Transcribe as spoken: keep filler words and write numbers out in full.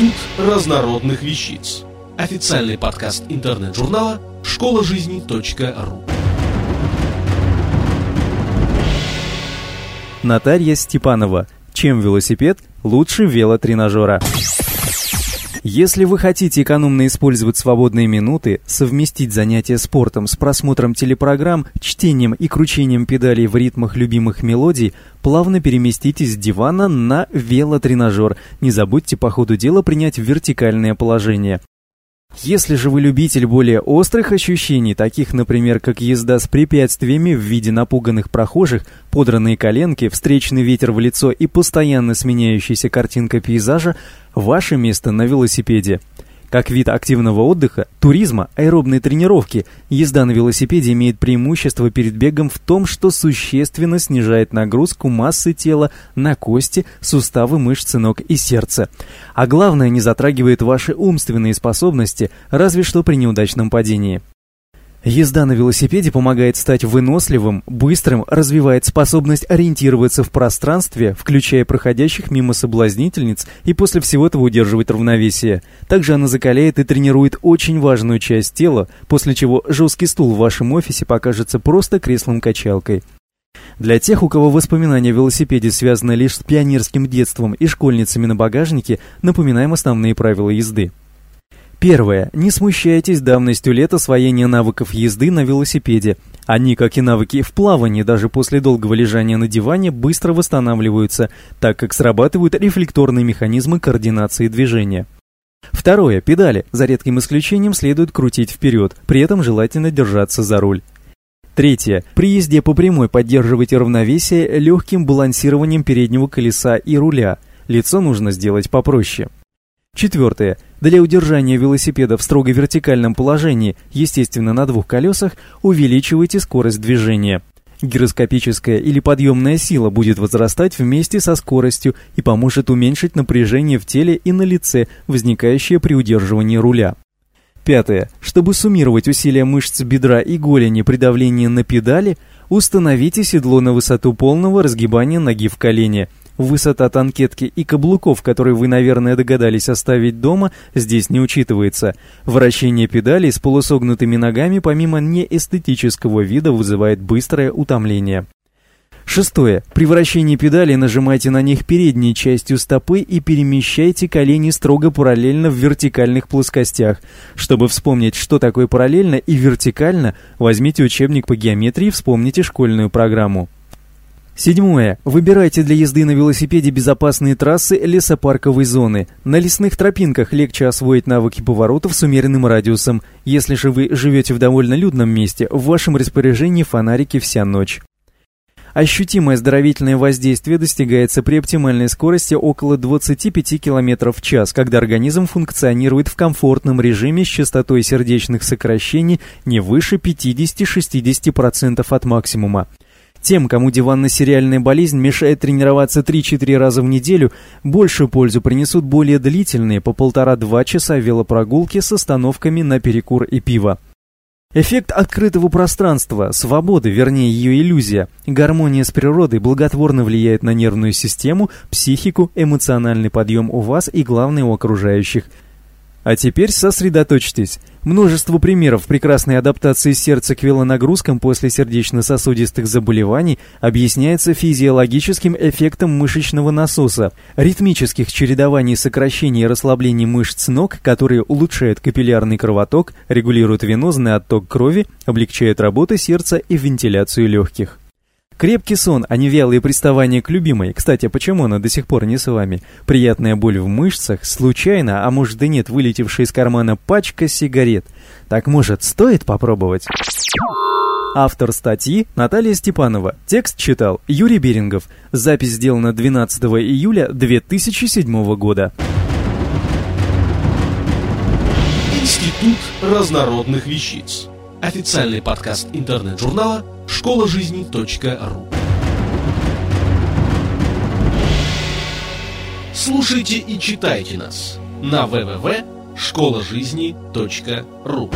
Институт разнородных вещиц. Официальный подкаст интернет-журнала «Школа жизни.ру». Наталья Степанова. Чем велосипед лучше велотренажера? Если вы хотите экономно использовать свободные минуты, совместить занятия спортом с просмотром телепрограмм, чтением и кручением педалей в ритмах любимых мелодий, плавно переместитесь с дивана на велотренажер. Не забудьте по ходу дела принять вертикальное положение. Если же вы любитель более острых ощущений, таких, например, как езда с препятствиями в виде напуганных прохожих, подранные коленки, встречный ветер в лицо и постоянно сменяющаяся картинка пейзажа, ваше место на велосипеде. Как вид активного отдыха, туризма, аэробной тренировки, езда на велосипеде имеет преимущество перед бегом в том, что существенно снижает нагрузку массы тела на кости, суставы, мышцы ног и сердце. А главное, не затрагивает ваши умственные способности, разве что при неудачном падении. Езда на велосипеде помогает стать выносливым, быстрым, развивает способность ориентироваться в пространстве, включая проходящих мимо соблазнительниц, и после всего этого удерживать равновесие. Также она закаляет и тренирует очень важную часть тела, после чего жесткий стул в вашем офисе покажется просто креслом-качалкой. Для тех, у кого воспоминания о велосипеде связаны лишь с пионерским детством и школьницами на багажнике, напоминаем основные правила езды. Первое. Не смущайтесь давностью лет освоения навыков езды на велосипеде. Они, как и навыки в плавании, даже после долгого лежания на диване, быстро восстанавливаются, так как срабатывают рефлекторные механизмы координации движения. Второе. Педали, за редким исключением, следует крутить вперед, при этом желательно держаться за руль. Третье. При езде по прямой поддерживайте равновесие легким балансированием переднего колеса и руля. Лицо нужно сделать попроще. Четвертое. Для удержания велосипеда в строго вертикальном положении, естественно, на двух колесах, увеличивайте скорость движения. Гироскопическая или подъемная сила будет возрастать вместе со скоростью и поможет уменьшить напряжение в теле и на лице, возникающее при удерживании руля. Пятое. Чтобы суммировать усилия мышц бедра и голени при давлении на педали, установите седло на высоту полного разгибания ноги в колене. Высота танкетки и каблуков, которые вы, наверное, догадались оставить дома, здесь не учитывается. Вращение педалей с полусогнутыми ногами, помимо неэстетического вида, вызывает быстрое утомление. Шестое. При вращении педалей нажимайте на них передней частью стопы и перемещайте колени строго параллельно в вертикальных плоскостях. Чтобы вспомнить, что такое параллельно и вертикально, возьмите учебник по геометрии и вспомните школьную программу. Седьмое. Выбирайте для езды на велосипеде безопасные трассы лесопарковой зоны. На лесных тропинках легче освоить навыки поворотов с умеренным радиусом. Если же вы живете в довольно людном месте, в вашем распоряжении фонарики вся ночь. Ощутимое оздоровительное воздействие достигается при оптимальной скорости около двадцати пяти километров в час, когда организм функционирует в комфортном режиме с частотой сердечных сокращений не выше пятидесяти-шестидесяти процентов от максимума. Тем, кому диванно-сериальная болезнь мешает тренироваться три-четыре раза в неделю, большую пользу принесут более длительные по полтора-два часа велопрогулки с остановками на перекур и пиво. Эффект открытого пространства, свободы, вернее ее иллюзия, гармония с природой благотворно влияет на нервную систему, психику, эмоциональный подъем у вас и, главное, у окружающих. А теперь сосредоточьтесь. Множество примеров прекрасной адаптации сердца к велонагрузкам после сердечно-сосудистых заболеваний объясняется физиологическим эффектом мышечного насоса, ритмических чередований сокращений и расслаблений мышц ног, которые улучшают капиллярный кровоток, регулируют венозный отток крови, облегчают работу сердца и вентиляцию легких. Крепкий сон, а не вялые приставания к любимой, кстати, почему она до сих пор не с вами, приятная боль в мышцах, случайно, а может и нет, вылетевшая из кармана пачка сигарет. Так, может, стоит попробовать? Автор статьи Наталья Степанова. Текст читал Юрий Берингов. Запись сделана двенадцатого июля две тысячи седьмого года. Институт разнородных вещиц. Официальный подкаст интернет-журнала «Школа жизни.ру». Слушайте и читайте нас на вэ вэ вэ точка школа жизни точка ру.